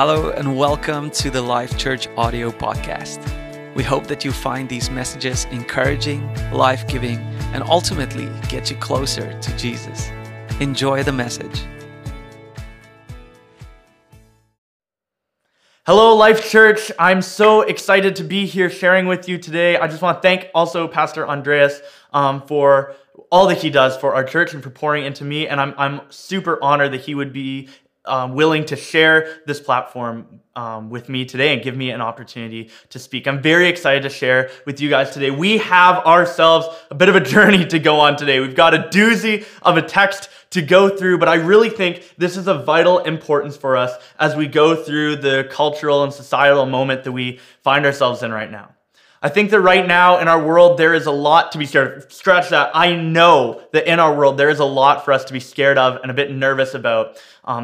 Hello and welcome to the Life Church audio podcast. We hope that you find these messages encouraging, life-giving, and ultimately get you closer to Jesus. Enjoy the message. Hello, Life Church. I'm so excited to be here sharing with you today. I just want to thank also Pastor Andreas for all that he does for our church and for pouring into me. And I'm super honored that he would be willing to share this platform with me today and give me an opportunity to speak. I'm very excited to share with you guys today. We have ourselves a bit of a journey to go on today. We've got a doozy of a text to go through, but I really think this is of vital importance for us as we go through the cultural and societal moment that we find ourselves in right now. I think that right now in our world, there is a lot to be scared of. Stretch that. I know that in our world, there is a lot for us to be scared of and a bit nervous about.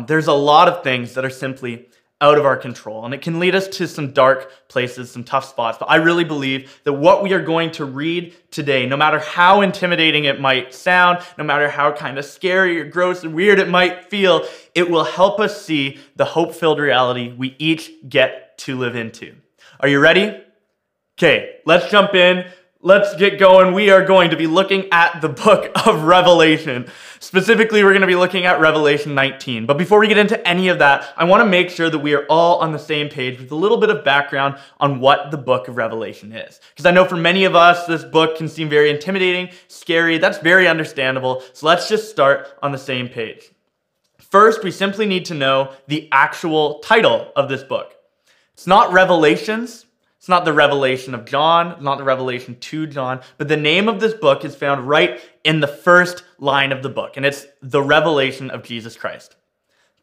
There's a lot of things that are simply out of our control, and it can lead us to some dark places, some tough spots. But I really believe that what we are going to read today, no matter how intimidating it might sound, no matter how kind of scary or gross and weird it might feel, it will help us see the hope-filled reality we each get to live into. Are you ready? Okay, let's jump in. Let's get going. We are going to be looking at the book of Revelation. Specifically, we're going to be looking at Revelation 19. But before we get into any of that, I want to make sure that we are all on the same page with a little bit of background on what the book of Revelation is. Because I know for many of us, this book can seem very intimidating, scary. That's very understandable. So let's just start on the same page. First, we simply need to know the actual title of this book. It's not Revelations. It's not the Revelation of John, not the Revelation to John, but the name of this book is found right in the first line of the book, and it's the Revelation of Jesus Christ.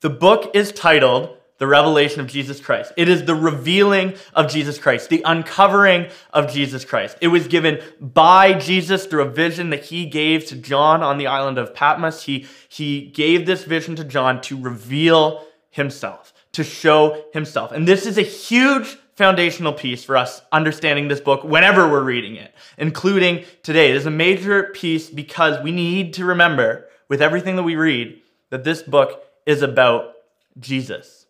The book is titled The Revelation of Jesus Christ. It is the revealing of Jesus Christ, the uncovering of Jesus Christ. It was given by Jesus through a vision that he gave to John on the island of Patmos. He gave this vision to John to reveal himself, to show himself. And this is a huge foundational piece for us understanding this book whenever we're reading it, including today. This is a major piece because we need to remember with everything that we read that this book is about Jesus.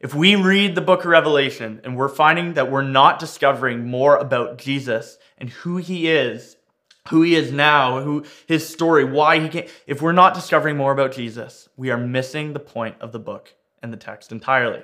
If we read the book of Revelation and we're finding that we're not discovering more about Jesus and who he is now, who his story, why he came, if we're not discovering more about Jesus, we are missing the point of the book and the text entirely.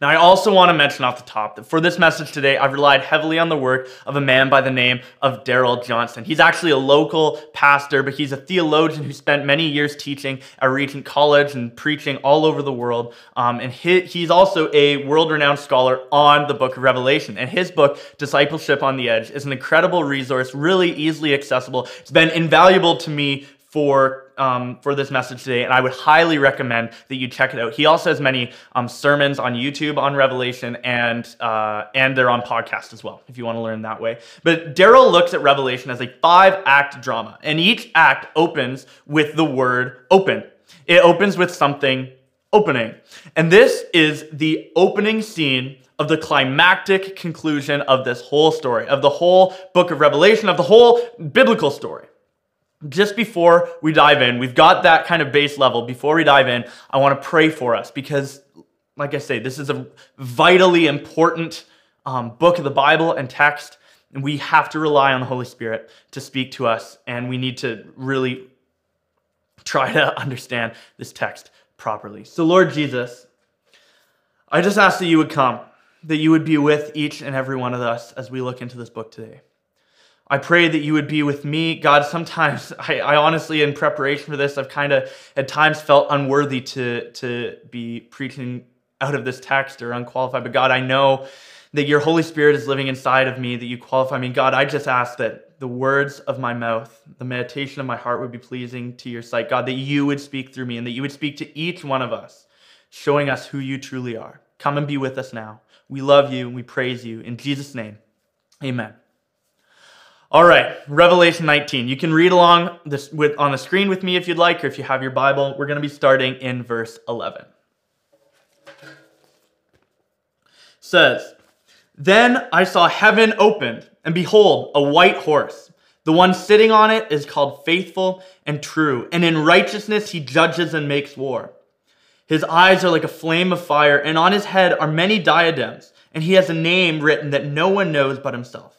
Now, I also want to mention off the top that for this message today, I've relied heavily on the work of a man by the name of Daryl Johnson. He's actually a local pastor, but he's a theologian who spent many years teaching at Regent College and preaching all over the world. And he's also a world-renowned scholar on the book of Revelation. And his book, Discipleship on the Edge, is an incredible resource, really easily accessible. It's been invaluable to me for this message today, and I would highly recommend that you check it out. He also has many sermons on YouTube on Revelation, and they're on podcast as well, if you want to learn that way. But Daryl looks at Revelation as a 5-act drama, and each act opens with the word open. It opens with something opening, and this is the opening scene of the climactic conclusion of this whole story, of the whole book of Revelation, of the whole biblical story. Just before we dive in, we've got that kind of base level. Before we dive in, I want to pray for us because, like I say, this is a vitally important book of the Bible and text, and we have to rely on the Holy Spirit to speak to us, and we need to really try to understand this text properly. So, Lord Jesus, I just ask that you would come, that you would be with each and every one of us as we look into this book today. I pray that you would be with me. God, sometimes I honestly, in preparation for this, I've kind of at times felt unworthy to be preaching out of this text or unqualified. But God, I know that your Holy Spirit is living inside of me, that you qualify me. God, I just ask that the words of my mouth, the meditation of my heart would be pleasing to your sight. God, that you would speak through me and that you would speak to each one of us, showing us who you truly are. Come and be with us now. We love you and we praise you. In Jesus' name, amen. All right, Revelation 19. You can read along this on the screen with me if you'd like, or if you have your Bible. We're going to be starting in verse 11. It says, "Then I saw heaven opened, and behold, a white horse. The one sitting on it is called Faithful and True, and in righteousness he judges and makes war. His eyes are like a flame of fire, and on his head are many diadems, and he has a name written that no one knows but himself.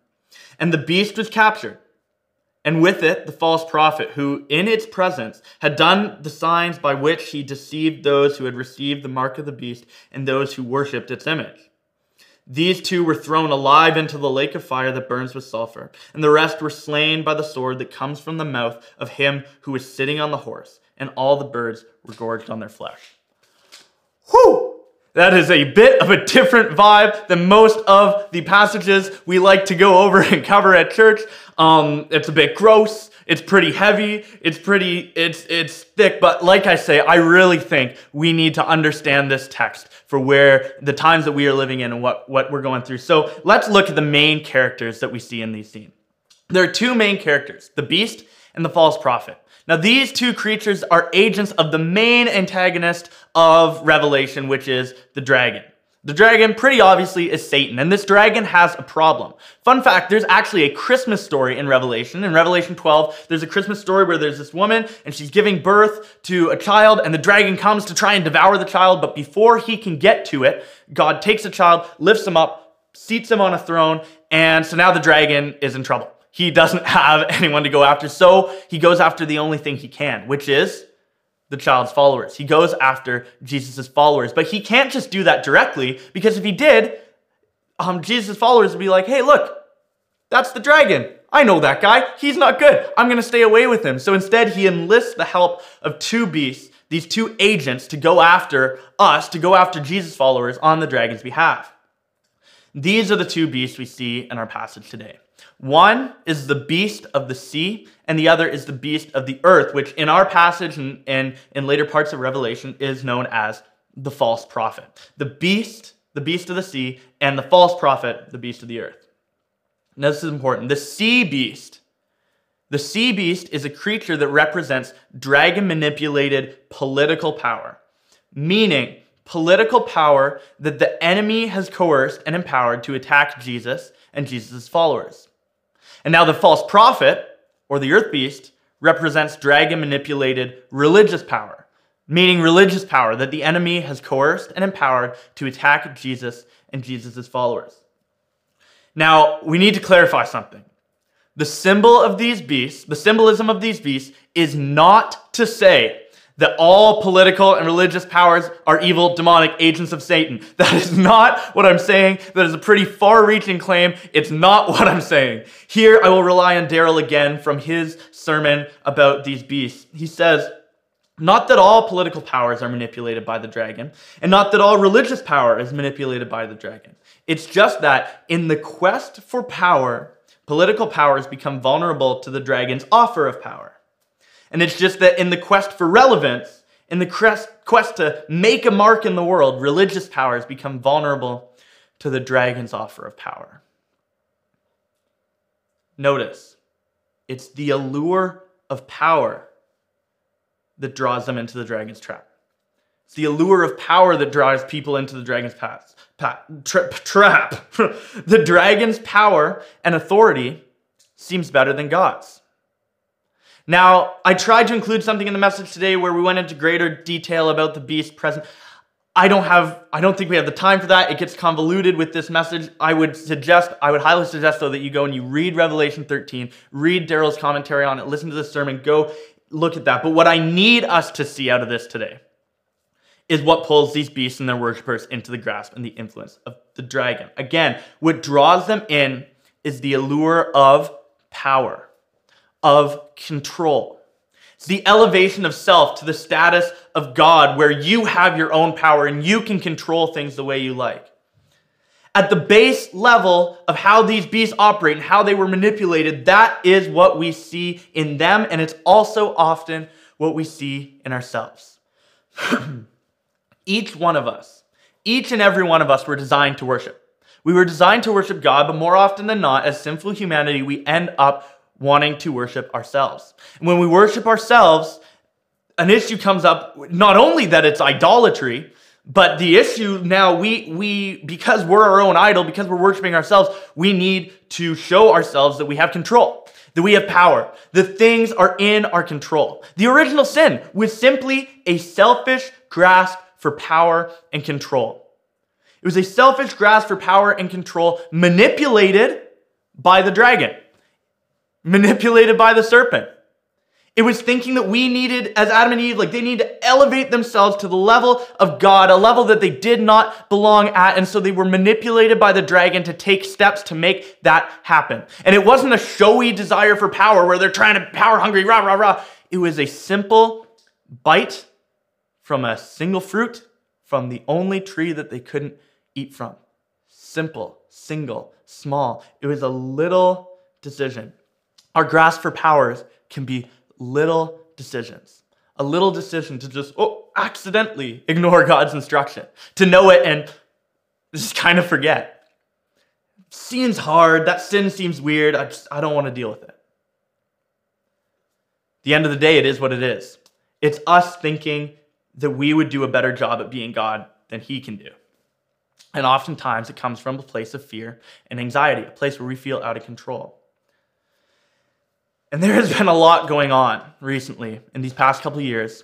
And the beast was captured, and with it the false prophet, who in its presence had done the signs by which he deceived those who had received the mark of the beast and those who worshipped its image. These two were thrown alive into the lake of fire that burns with sulfur, and the rest were slain by the sword that comes from the mouth of him who was sitting on the horse, and all the birds were gorged on their flesh. Whew! That is a bit of a different vibe than most of the passages we like to go over and cover at church. It's a bit gross. It's pretty heavy. It's thick. But like I say, I really think we need to understand this text for where the times that we are living in and what we're going through. So let's look at the main characters that we see in these scenes. There are two main characters, the beast and the false prophet. Now, these two creatures are agents of the main antagonist of Revelation, which is the dragon. The dragon, pretty obviously, is Satan, and this dragon has a problem. Fun fact, there's actually a Christmas story in Revelation. In Revelation 12, there's a Christmas story where there's this woman, and she's giving birth to a child, and the dragon comes to try and devour the child, but before he can get to it, God takes the child, lifts him up, seats him on a throne, and so now the dragon is in trouble. He doesn't have anyone to go after, so he goes after the only thing he can, which is the child's followers. He goes after Jesus' followers, but he can't just do that directly, because if he did, Jesus' followers would be like, "Hey, look, that's the dragon. I know that guy. He's not good. I'm going to stay away with him." So instead, he enlists the help of two beasts, these two agents, to go after us, to go after Jesus' followers on the dragon's behalf. These are the two beasts we see in our passage today. One is the beast of the sea, and the other is the beast of the earth, which in our passage and in later parts of Revelation is known as the false prophet. The beast of the sea, and the false prophet, the beast of the earth. Now this is important. The sea beast is a creature that represents dragon-manipulated political power, meaning political power that the enemy has coerced and empowered to attack Jesus and Jesus' followers. And now the false prophet, or the earth beast, represents dragon-manipulated religious power, meaning religious power that the enemy has coerced and empowered to attack Jesus and Jesus' followers. Now, we need to clarify something. The symbol of these beasts, the symbolism of these beasts, is not to say that all political and religious powers are evil, demonic agents of Satan. That is not what I'm saying. That is a pretty far-reaching claim. It's not what I'm saying. Here, I will rely on Daryl again from his sermon about these beasts. He says, "Not that all political powers are manipulated by the dragon, and not that all religious power is manipulated by the dragon. It's just that in the quest for power, political powers become vulnerable to the dragon's offer of power. And it's just that in the quest for relevance, in the quest to make a mark in the world, religious powers become vulnerable to the dragon's offer of power." Notice, it's the allure of power that draws them into the dragon's trap. It's the allure of power that drives people into the dragon's trap. The dragon's power and authority seems better than God's. Now, I tried to include something in the message today where we went into greater detail about the beast present. I don't think we have the time for that. It gets convoluted with this message. I would highly suggest, though, that you go and you read Revelation 13, read Daryl's commentary on it, listen to the sermon, go look at that. But what I need us to see out of this today is what pulls these beasts and their worshipers into the grasp and the influence of the dragon. Again, what draws them in is the allure of power, of control. It's the elevation of self to the status of God, where you have your own power and you can control things the way you like. At the base level of how these beasts operate and how they were manipulated, that is what we see in them, and it's also often what we see in ourselves. Each one of us, each and every one of us, were designed to worship. We were designed to worship God, but more often than not, as sinful humanity, we end up wanting to worship ourselves. And when we worship ourselves, an issue comes up, not only that it's idolatry, but the issue now, because we're our own idol, because we're worshiping ourselves, we need to show ourselves that we have control, that we have power, that things are in our control. The original sin was simply a selfish grasp for power and control. It was a selfish grasp for power and control, manipulated by the dragon, manipulated by the serpent. It was thinking that we needed, as Adam and Eve, like they need to elevate themselves to the level of God, a level that they did not belong at, and so they were manipulated by the dragon to take steps to make that happen. And it wasn't a showy desire for power where they're trying to power hungry, rah, rah, rah. It was a simple bite from a single fruit from the only tree that they couldn't eat from. Simple, single, small. It was a little decision. Our grasp for powers can be little decisions. A little decision to just accidentally ignore God's instruction, to know it and just kind of forget. Seems hard, that sin seems weird, I don't want to deal with it. At the end of the day, it is what it is. It's us thinking that we would do a better job at being God than he can do. And oftentimes it comes from a place of fear and anxiety, a place where we feel out of control. And there has been a lot going on recently in these past couple of years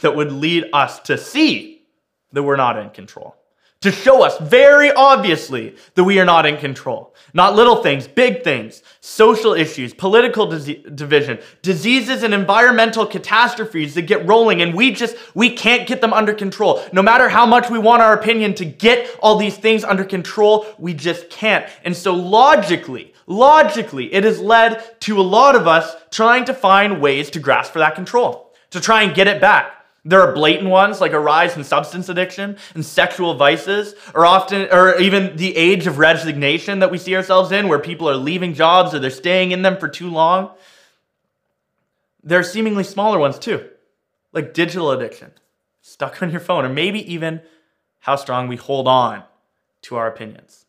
that would lead us to see that we're not in control, to show us very obviously that we are not in control. Not little things, big things, social issues, political division, diseases and environmental catastrophes that get rolling, and we can't get them under control. No matter how much we want our opinion to get all these things under control, we just can't. And so logically, it has led to a lot of us trying to find ways to grasp for that control, to try and get it back. There are blatant ones, like a rise in substance addiction and sexual vices, or even the age of resignation that we see ourselves in, where people are leaving jobs or they're staying in them for too long. There are seemingly smaller ones too, like digital addiction, stuck on your phone, or maybe even how strong we hold on to our opinions,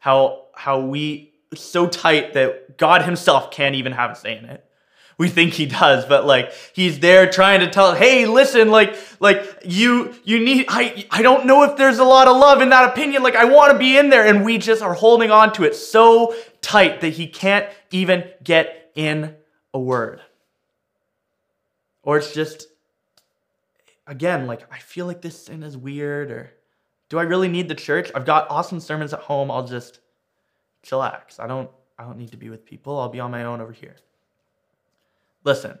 how we so tight that God himself can't even have a say in it. We think he does, but like he's there trying to tell, hey, listen, I don't know if there's a lot of love in that opinion. Like I want to be in there. And we just are holding on to it so tight that he can't even get in a word. Or it's just, again, like I feel like this sin is weird, or do I really need the church? I've got awesome sermons at home. I'll just chillax. I don't need to be with people. I'll be on my own over here. Listen,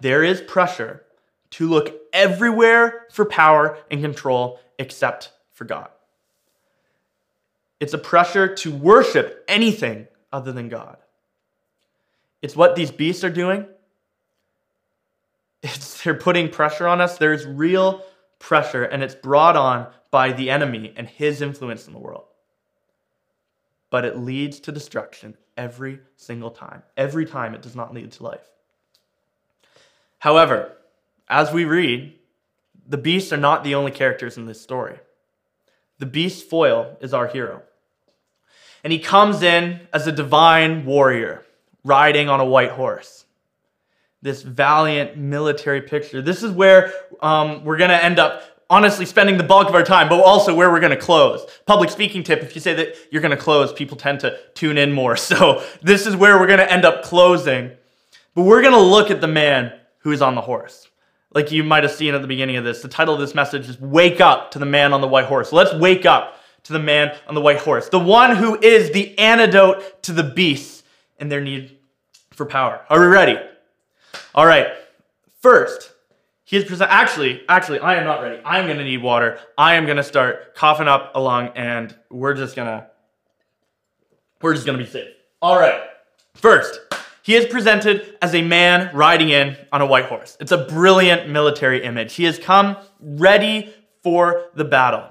there is pressure to look everywhere for power and control except for God. It's a pressure to worship anything other than God. It's what these beasts are doing. They're putting pressure on us. There is real pressure, and it's brought on by the enemy and his influence in the world. But it leads to destruction every single time. Every time, it does not lead to life. However, as we read, the beasts are not the only characters in this story. The beast's foil is our hero. And he comes in as a divine warrior, riding on a white horse. This valiant military picture. This is where we're going to end up, honestly, spending the bulk of our time, but also where we're going to close. Public speaking tip: if you say that you're going to close, people tend to tune in more. So this is where we're going to end up closing. But we're going to look at the man who is on the horse. Like you might have seen at the beginning of this, the title of this message is Wake Up to the Man on the White Horse. Let's wake up to the man on the white horse, the one who is the antidote to the beasts and their need for power. Are we ready? All right. First, His present. Actually, I am not ready. I'm going to need water. I am going to start coughing up a lung, and we're just going to be safe. All right. First, he is presented as a man riding in on a white horse. It's a brilliant military image. He has come ready for the battle.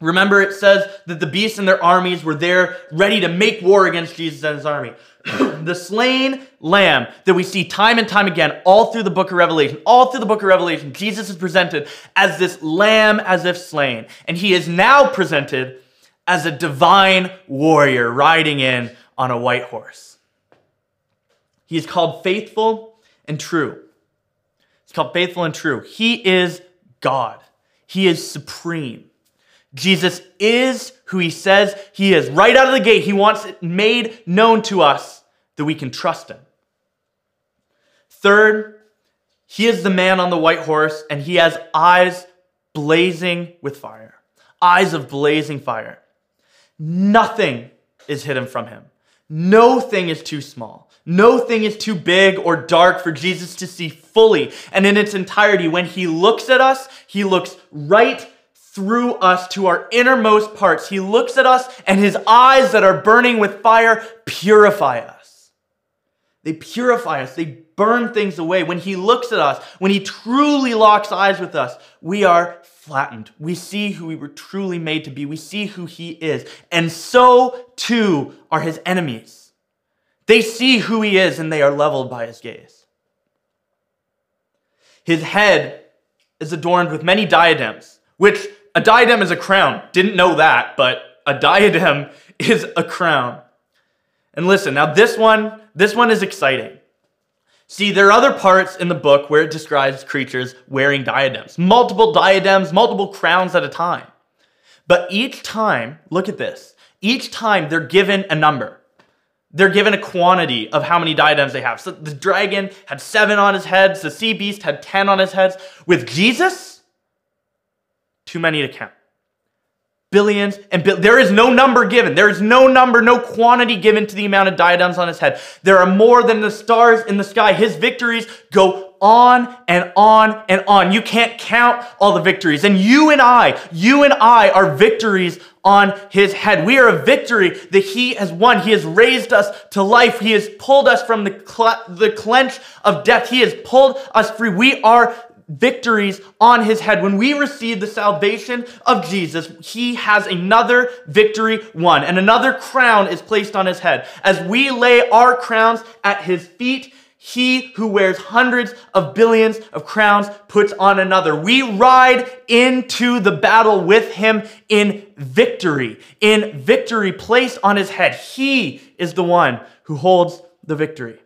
Remember, it says that the beasts and their armies were there ready to make war against Jesus and his army. The slain lamb that we see time and time again all through the book of Revelation, Jesus is presented as this lamb as if slain. And he is now presented as a divine warrior riding in on a white horse. He is called faithful and true. He is God. He is supreme. Jesus is who he says he is. Right out of the gate, he wants it made known to us that we can trust him. Third, he is the man on the white horse, and he has eyes blazing with fire. Eyes of blazing fire. Nothing is hidden from him. No thing is too small. No thing is too big or dark for Jesus to see fully and in its entirety. When he looks at us, he looks right through us to our innermost parts. He looks at us, and his eyes that are burning with fire purify us. They purify us. They burn things away. When he looks at us, when he truly locks eyes with us, we are flattened. We see who we were truly made to be. We see who he is. And so too are his enemies. They see who he is, and they are leveled by his gaze. His head is adorned with many diadems, which a diadem is a crown. Didn't know that, but a diadem is a crown. And listen, now this one is exciting. See, there are other parts in the book where it describes creatures wearing diadems, multiple crowns at a time. But each time, look at this, each time they're given a number. They're given a quantity of how many diadems they have. So the dragon had 7 on his heads, the sea beast had 10 on his heads. With Jesus, too many to count. Billions and billions. There is no number given. There is no number, no quantity given to the amount of diadems on his head. There are more than the stars in the sky. His victories go on and on and on. You can't count all the victories. And you and I are victories on his head. We are a victory that he has won. He has raised us to life. He has pulled us from the clench of death. He has pulled us free. We are victories on his head. When we receive the salvation of Jesus, he has another victory won, and another crown is placed on his head. As we lay our crowns at his feet, he who wears hundreds of billions of crowns puts on another. We ride into the battle with him in victory placed on his head. He is the one who holds the victory.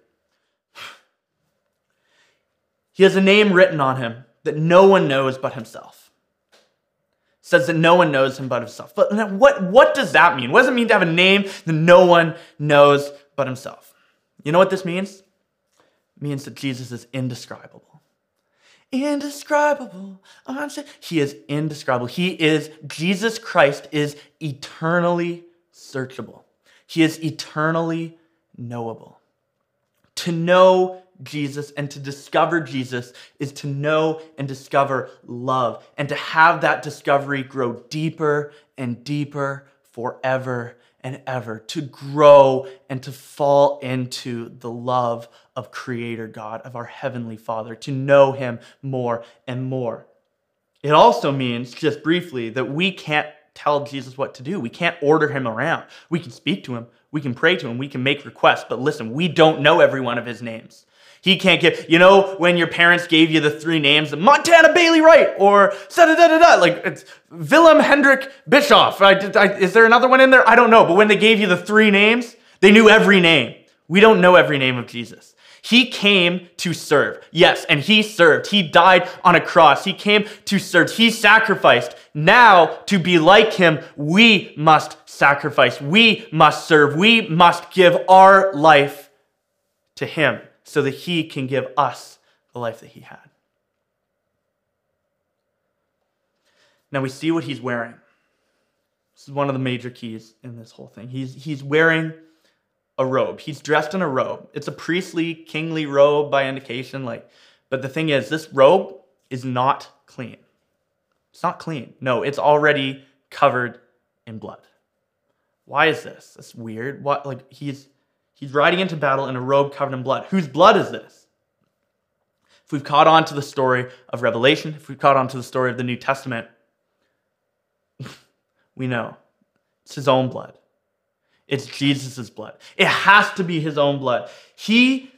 He has a name written on him that no one knows but himself. It says that no one knows him but himself. But what does that mean? What does it mean to have a name that no one knows but himself? You know what this means? It means that Jesus is indescribable. Indescribable. He is indescribable. Jesus Christ is eternally searchable. He is eternally knowable. To know Jesus and to discover Jesus is to know and discover love, and to have that discovery grow deeper and deeper forever and ever, to grow and to fall into the love of Creator God, of our Heavenly Father, to know him more and more. It also means, just briefly, that we can't tell Jesus what to do. We can't order him around. We can speak to him. We can pray to him. We can make requests. But listen, we don't know every one of his names. He can't give, you know, when your parents gave you the 3 names, Montana Bailey Wright, or like it's Willem Hendrik Bischoff. Is there another one in there? I don't know. But when they gave you the 3 names, they knew every name. We don't know every name of Jesus. He came to serve. Yes, and he served. He died on a cross. He came to serve. He sacrificed. Now, to be like him, we must sacrifice. We must serve. We must give our life to him, so that he can give us the life that he had. Now we see what he's wearing. This is one of the major keys in this whole thing. He's wearing a robe. He's dressed in a robe. It's a priestly, kingly robe by indication. But the thing is, this robe is not clean. It's not clean. No, it's already covered in blood. Why is this? That's weird. What? Like he's riding into battle in a robe covered in blood. Whose blood is this? If we've caught on to the story of Revelation, if we've caught on to the story of the New Testament, we know it's his own blood. It's Jesus' blood. It has to be his own blood. He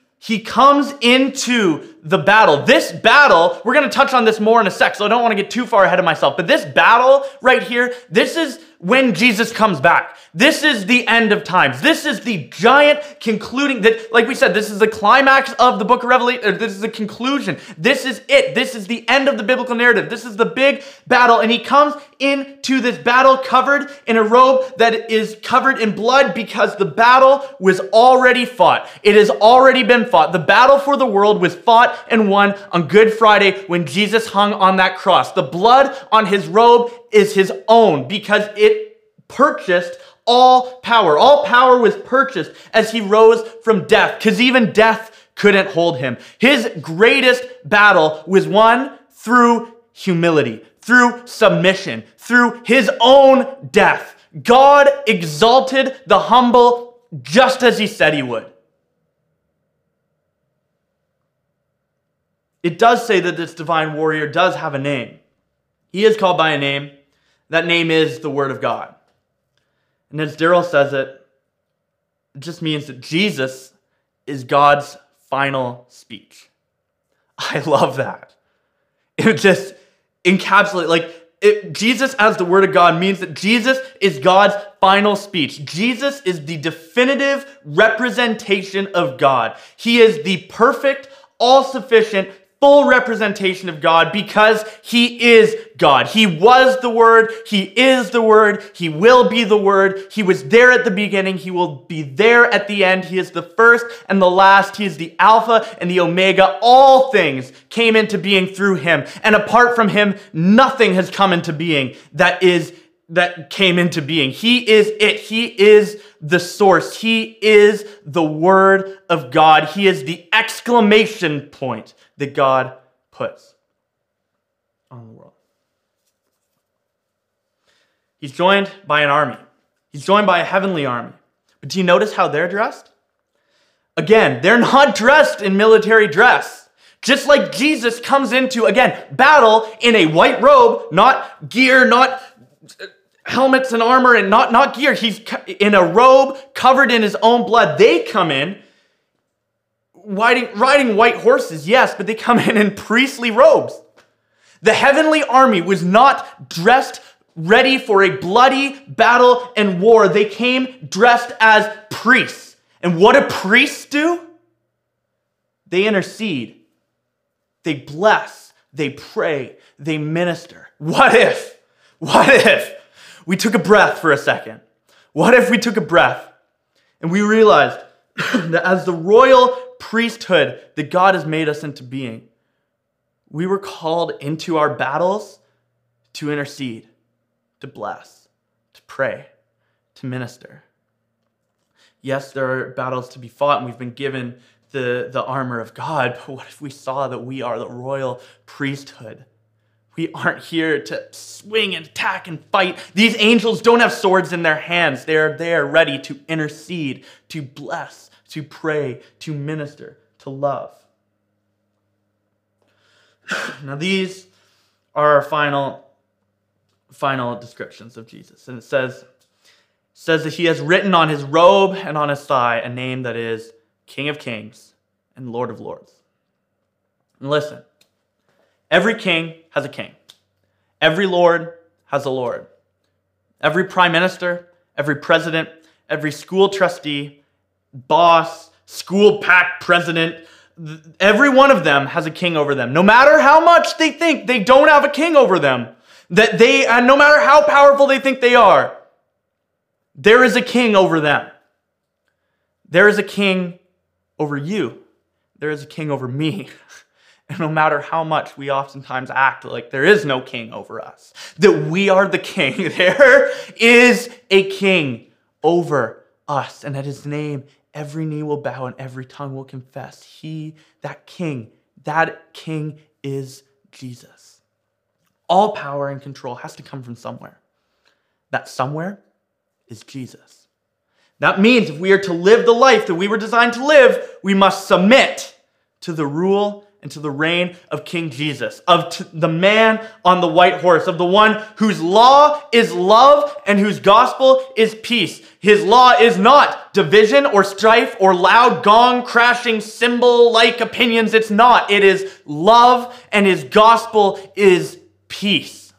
comes into the battle. This battle, we're going to touch on this more in a sec, so I don't want to get too far ahead of myself. But this battle right here, this is when Jesus comes back. This is the end of times. This is the giant concluding, that, like we said, this is the climax of the book of Revelation. This is the conclusion. This is it. This is the end of the biblical narrative. This is the big battle. And he comes into this battle covered in a robe that is covered in blood, because the battle was already fought. It has already been fought. The battle for the world was fought and won on Good Friday when Jesus hung on that cross. The blood on his robe is his own because it purchased all power. All power was purchased as he rose from death, because even death couldn't hold him. His greatest battle was won through humility, through submission, through his own death. God exalted the humble just as he said he would. It does say that this divine warrior does have a name. He is called by a name. That name is the Word of God. And as Daryl says it, it just means that Jesus is God's final speech. I love that. It just encapsulates, Jesus as the Word of God means that Jesus is God's final speech. Jesus is the definitive representation of God. He is the perfect, all-sufficient, full representation of God, because he is God. He was the Word. He is the Word. He will be the Word. He was there at the beginning. He will be there at the end. He is the first and the last. He is the Alpha and the Omega. All things came into being through him. And apart from him, nothing has come into being that came into being. He is it. He is the source. He is the Word of God. He is the exclamation point that God puts on the world. He's joined by an army. He's joined by a heavenly army. But do you notice how they're dressed? Again, they're not dressed in military dress. Just like Jesus comes into, again, battle in a white robe, not gear, not helmets and armor, and not gear. He's in a robe covered in his own blood. They come in riding white horses, yes, but they come in priestly robes. The heavenly army was not dressed ready for a bloody battle and war. They came dressed as priests. And what do priests do? They intercede. They bless. They pray. They minister. What if? What if we took a breath for a second? What if we took a breath and we realized that as the royal priesthood that God has made us into being, we were called into our battles to intercede, to bless, to pray, to minister. Yes, there are battles to be fought, and we've been given the armor of God, but what if we saw that we are the royal priesthood? We aren't here to swing and attack and fight. These angels don't have swords in their hands. They are there ready to intercede, to bless, to pray, to minister, to love. Now these are our final descriptions of Jesus. And it says that he has written on his robe and on his thigh a name that is King of Kings and Lord of Lords. And listen, every king has a king. Every lord has a lord. Every prime minister, every president, every school trustee, boss, school pack president, every one of them has a king over them. No matter how much they think they don't have a king over them, no matter how powerful they think they are, there is a king over them. There is a king over you. There is a king over me. And no matter how much we oftentimes act like there is no king over us, that we are the king, there is a king over us. And at his name, every knee will bow and every tongue will confess. That king is Jesus. All power and control has to come from somewhere. That somewhere is Jesus. That means if we are to live the life that we were designed to live, we must submit to the rule and to the reign of King Jesus, of the man on the white horse, of the one whose law is love and whose gospel is peace. His law is not division or strife or loud gong crashing cymbal-like opinions. It's not. It is love, and his gospel is peace.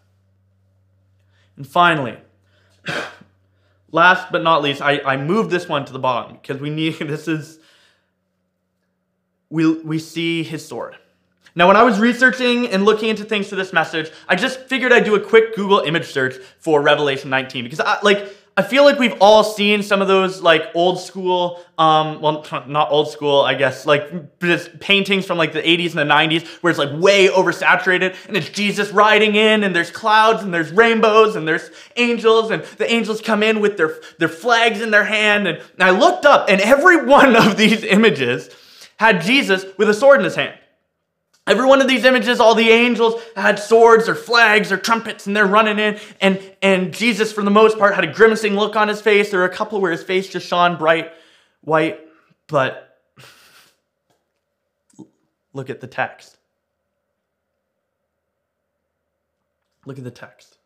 And finally, last but not least, I moved this one to the bottom because we need, we see his sword. Now, when I was researching and looking into things for this message, I just figured I'd do a quick Google image search for Revelation 19 because I feel like we've all seen some of those like old school, well, not old school, I guess, like just paintings from like the 80s and the 90s where it's like way oversaturated and it's Jesus riding in and there's clouds and there's rainbows and there's angels and the angels come in with their flags in their hand. And I looked up and every one of these images had Jesus with a sword in his hand. Every one of these images, all the angels had swords or flags or trumpets and they're running in. And Jesus, for the most part, had a grimacing look on his face. There were a couple where his face just shone bright white, but look at the text. Look at the text.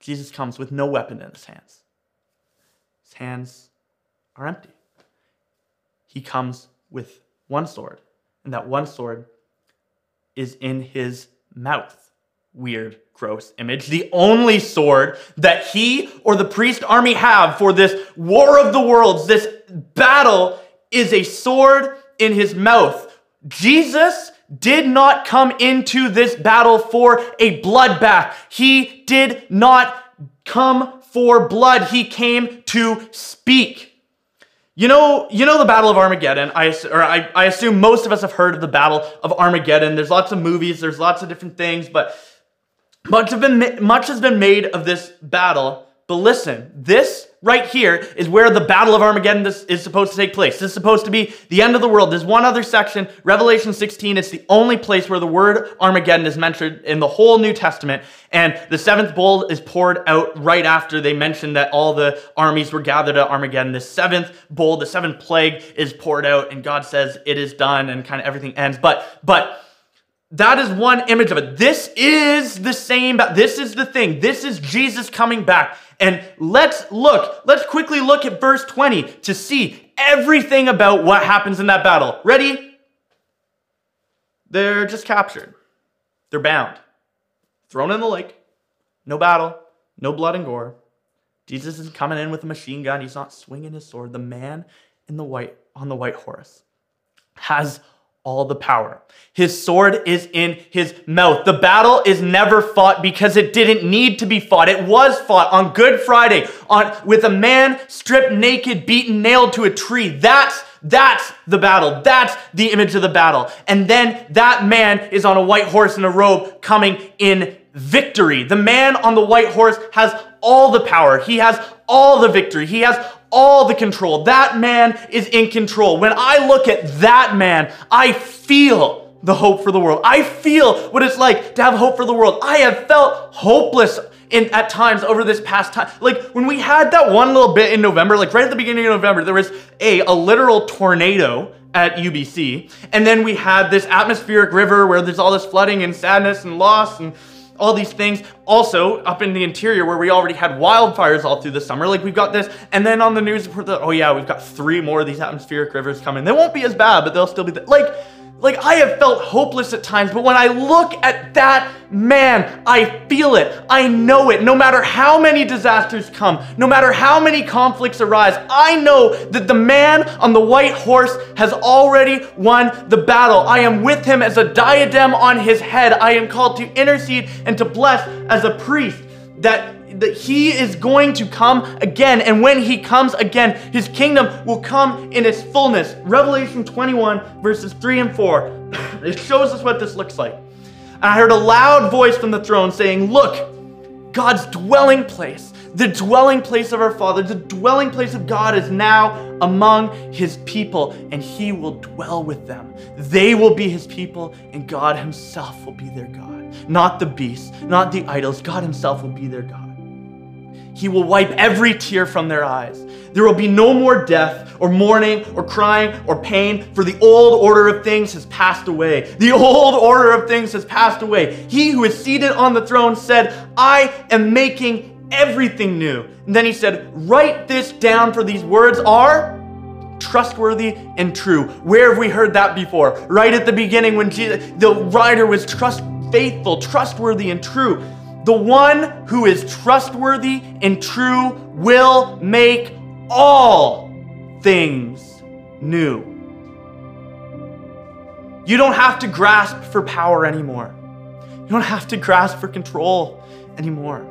Jesus comes with no weapon in his hands. His hands are empty. He comes with one sword, and that one sword is in his mouth. Weird, gross image. The only sword that he or the priest army have for this war of the worlds, this battle, is a sword in his mouth. Jesus did not come into this battle for a bloodbath. He did not come for blood. He came to speak. You know the Battle of Armageddon, I assume most of us have heard of the Battle of Armageddon. There's lots of movies, there's lots of different things, but much has been made of this battle. But listen, this right here is where the Battle of Armageddon is supposed to take place. This is supposed to be the end of the world. There's one other section, Revelation 16. It's the only place where the word Armageddon is mentioned in the whole New Testament. And the seventh bowl is poured out right after they mention that all the armies were gathered at Armageddon. The seventh bowl, the seventh plague is poured out and God says it is done and kind of everything ends. But that is one image of it. This is the same, this is the thing. This is Jesus coming back. And let's quickly look at verse 20 to see everything about what happens in that battle. Ready? They're just captured. They're bound. Thrown in the lake. No battle. No blood and gore. Jesus is coming in with a machine gun. He's not swinging his sword. The man on the white horse has all the power. His sword is in his mouth. The battle is never fought because it didn't need to be fought. It was fought on Good Friday with a man stripped naked, beaten, nailed to a tree. That's the battle. That's the image of the battle. And then that man is on a white horse in a robe coming in victory. The man on the white horse has all the power. He has all the victory. He has all the control. That man is in control. When I look at that man, I feel the hope for the world. I feel what it's like to have hope for the world. I have felt hopeless at times over this past time. Like when we had that one little bit in November, like right at the beginning of November, there was a literal tornado at UBC. And then we had this atmospheric river where there's all this flooding and sadness and loss and all these things. Also, up in the interior where we already had wildfires all through the summer, like we've got this, and then on the news report that, oh yeah, we've got 3 more of these atmospheric rivers coming. They won't be as bad, but they'll still be there. Like I have felt hopeless at times, but when I look at that man, I feel it. I know it. No matter how many disasters come, no matter how many conflicts arise, I know that the man on the white horse has already won the battle. I am with him as a diadem on his head. I am called to intercede and to bless as a priest. That he is going to come again. And when he comes again, his kingdom will come in its fullness. Revelation 21 verses 3 and 4. It shows us what this looks like. And I heard a loud voice from the throne saying, "Look, God's dwelling place, the dwelling place of our Father, the dwelling place of God is now among his people, and he will dwell with them. They will be his people, and God himself will be their God. Not the beasts, not the idols. God himself will be their God. He will wipe every tear from their eyes. There will be no more death or mourning or crying or pain, for the old order of things has passed away. The old order of things has passed away. He who is seated on the throne said, "I am making everything new." And then he said, "Write this down, for these words are trustworthy and true." Where have we heard that before? Right at the beginning when Jesus, the writer was faithful, trustworthy, and true. The one who is trustworthy and true will make all things new. You don't have to grasp for power anymore. You don't have to grasp for control anymore.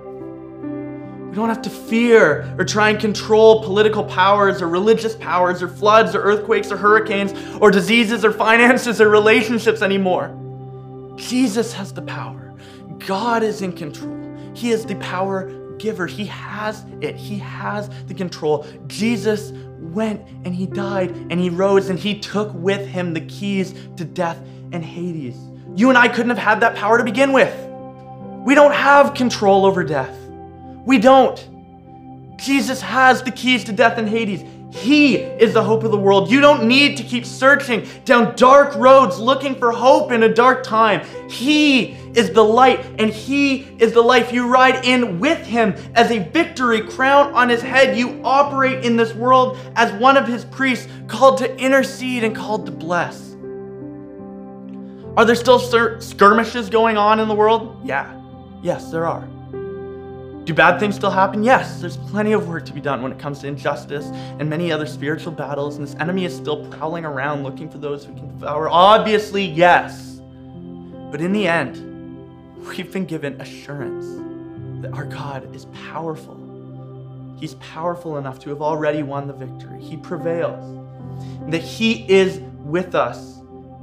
We don't have to fear or try and control political powers or religious powers or floods or earthquakes or hurricanes or diseases or finances or relationships anymore. Jesus has the power. God is in control. He is the power giver. He has it. He has the control. Jesus went and he died and he rose and he took with him the keys to death and Hades. You and I couldn't have had that power to begin with. We don't have control over death. We don't. Jesus has the keys to death and Hades. He is the hope of the world. You don't need to keep searching down dark roads looking for hope in a dark time. He is the light and he is the life. You ride in with him as a victory crown on his head. You operate in this world as one of his priests, called to intercede and called to bless. Are there still skirmishes going on in the world? Yeah. Yes, there are. Do bad things still happen? Yes, there's plenty of work to be done when it comes to injustice and many other spiritual battles, and this enemy is still prowling around looking for those who can devour. Obviously, yes. But in the end, we've been given assurance that our God is powerful. He's powerful enough to have already won the victory. He prevails. And that he is with us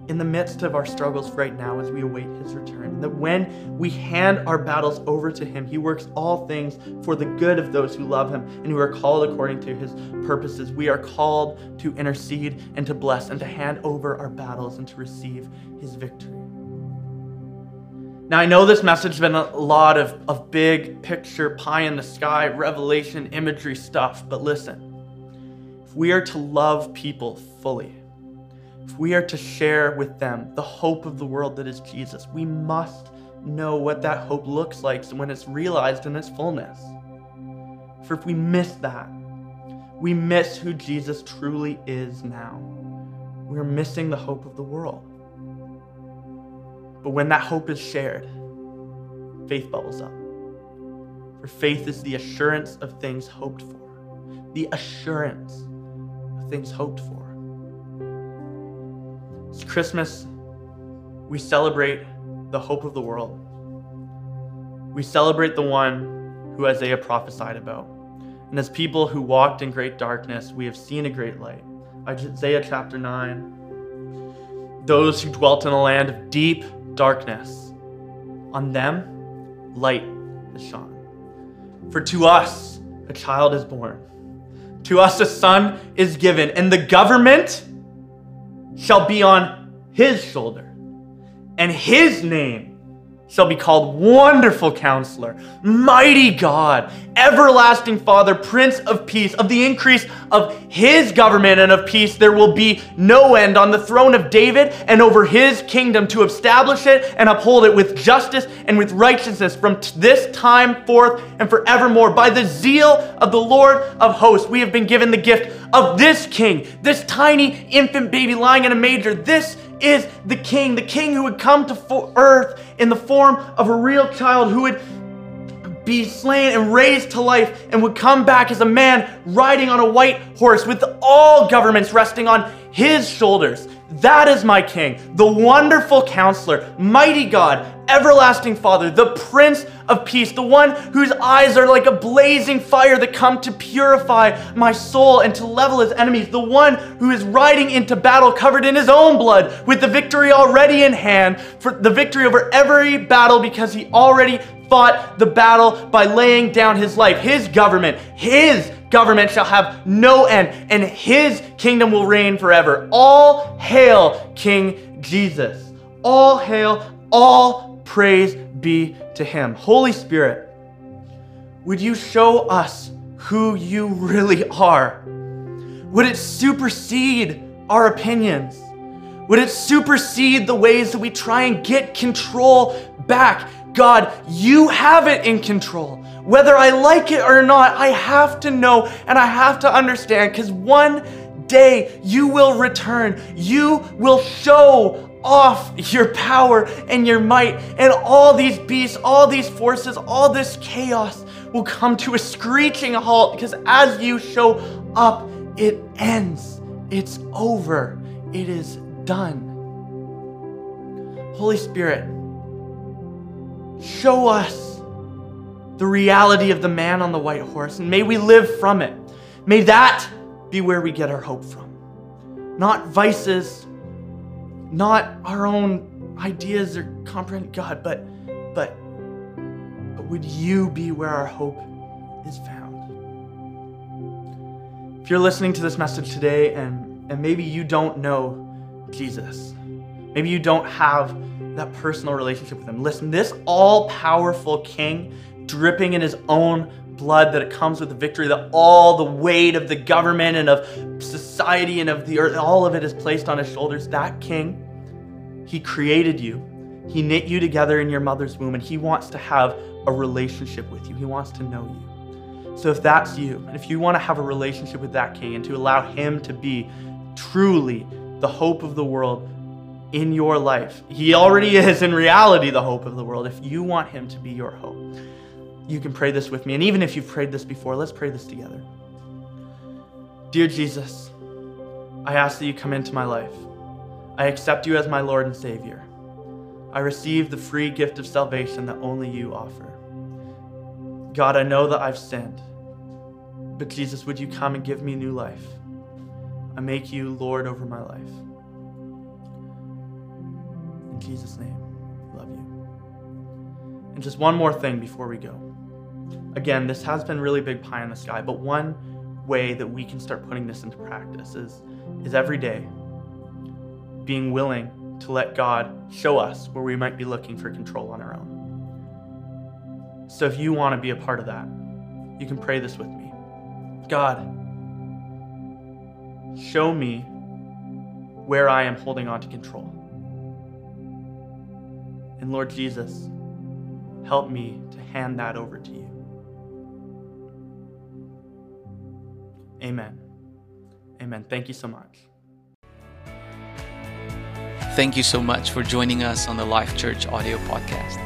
in the midst of our struggles right now as we await his return. That when we hand our battles over to him, he works all things for the good of those who love him and who are called according to his purposes. We are called to intercede and to bless and to hand over our battles and to receive his victory. Now, I know this message has been a lot of big picture, pie in the sky, revelation, imagery stuff, but listen, if we are to love people fully, if we are to share with them the hope of the world that is Jesus, we must know what that hope looks like when it's realized in its fullness. For if we miss that, we miss who Jesus truly is now. We're missing the hope of the world. But when that hope is shared, faith bubbles up. For faith is the assurance of things hoped for. The assurance of things hoped for. It's Christmas. We celebrate the hope of the world. We celebrate the one who Isaiah prophesied about. And as people who walked in great darkness, we have seen a great light. Isaiah chapter 9. Those who dwelt in a land of deep darkness, on them light has shone. For to us a child is born. To us a son is given. And the government shall be on his shoulder, and his name shall be called Wonderful Counselor, Mighty God, Everlasting Father, Prince of Peace. Of the increase of his government and of peace there will be no end, on the throne of David and over his kingdom, to establish it and uphold it with justice and with righteousness from this time forth and forevermore. By the zeal of the Lord of hosts, we have been given the gift of this king, this tiny infant baby lying in a manger. This is the king who would come to earth in the form of a real child, who would be slain and raised to life and would come back as a man riding on a white horse, with all governments resting on his shoulders. That is my king, the Wonderful Counselor, Mighty God, Everlasting Father, the Prince of peace, the one whose eyes are like a blazing fire that come to purify my soul and to level his enemies, the one who is riding into battle covered in his own blood with the victory already in hand, for the victory over every battle because he already fought the battle by laying down his life. His government shall have no end, and his kingdom will reign forever. All hail King Jesus. All hail, all praise be to him. Holy Spirit, would you show us who you really are? Would it supersede our opinions? Would it supersede the ways that we try and get control back? God, you have it in control. Whether I like it or not, I have to know and I have to understand, because one day you will return. You will show off your power and your might, and all these beasts, all these forces, all this chaos will come to a screeching halt, because as you show up, it ends. It's over. It is done. Holy Spirit, show us the reality of the man on the white horse, and may we live from it. May that be where we get our hope from. Not vices, not our own ideas or comprehend, God, but would you be where our hope is found? If you're listening to this message today and maybe you don't know Jesus, maybe you don't have that personal relationship with him. Listen, this all-powerful king, dripping in his own blood, that it comes with the victory, that all the weight of the government and of society and of the earth, all of it is placed on his shoulders. That king, he created you. He knit you together in your mother's womb, and he wants to have a relationship with you. He wants to know you. So if that's you, and if you want to have a relationship with that king and to allow him to be truly the hope of the world in your life. He already is, in reality, the hope of the world. If you want him to be your hope, you can pray this with me. And even if you've prayed this before, let's pray this together. Dear Jesus, I ask that you come into my life. I accept you as my Lord and Savior. I receive the free gift of salvation that only you offer. God, I know that I've sinned, but Jesus, would you come and give me new life? I make you Lord over my life. In Jesus' name, love you. And just one more thing before we go. Again, this has been really big pie in the sky, but one way that we can start putting this into practice is every day being willing to let God show us where we might be looking for control on our own. So if you want to be a part of that, you can pray this with me. God, show me where I am holding on to control. And Lord Jesus, help me to hand that over to you. Amen. Amen. Thank you so much. Thank you so much for joining us on the Life Church audio podcast.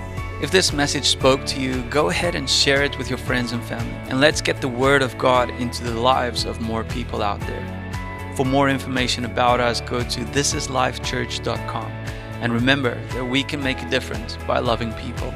If this message spoke to you, go ahead and share it with your friends and family. And let's get the word of God into the lives of more people out there. For more information about us, go to thisislifechurch.com. And remember that we can make a difference by loving people.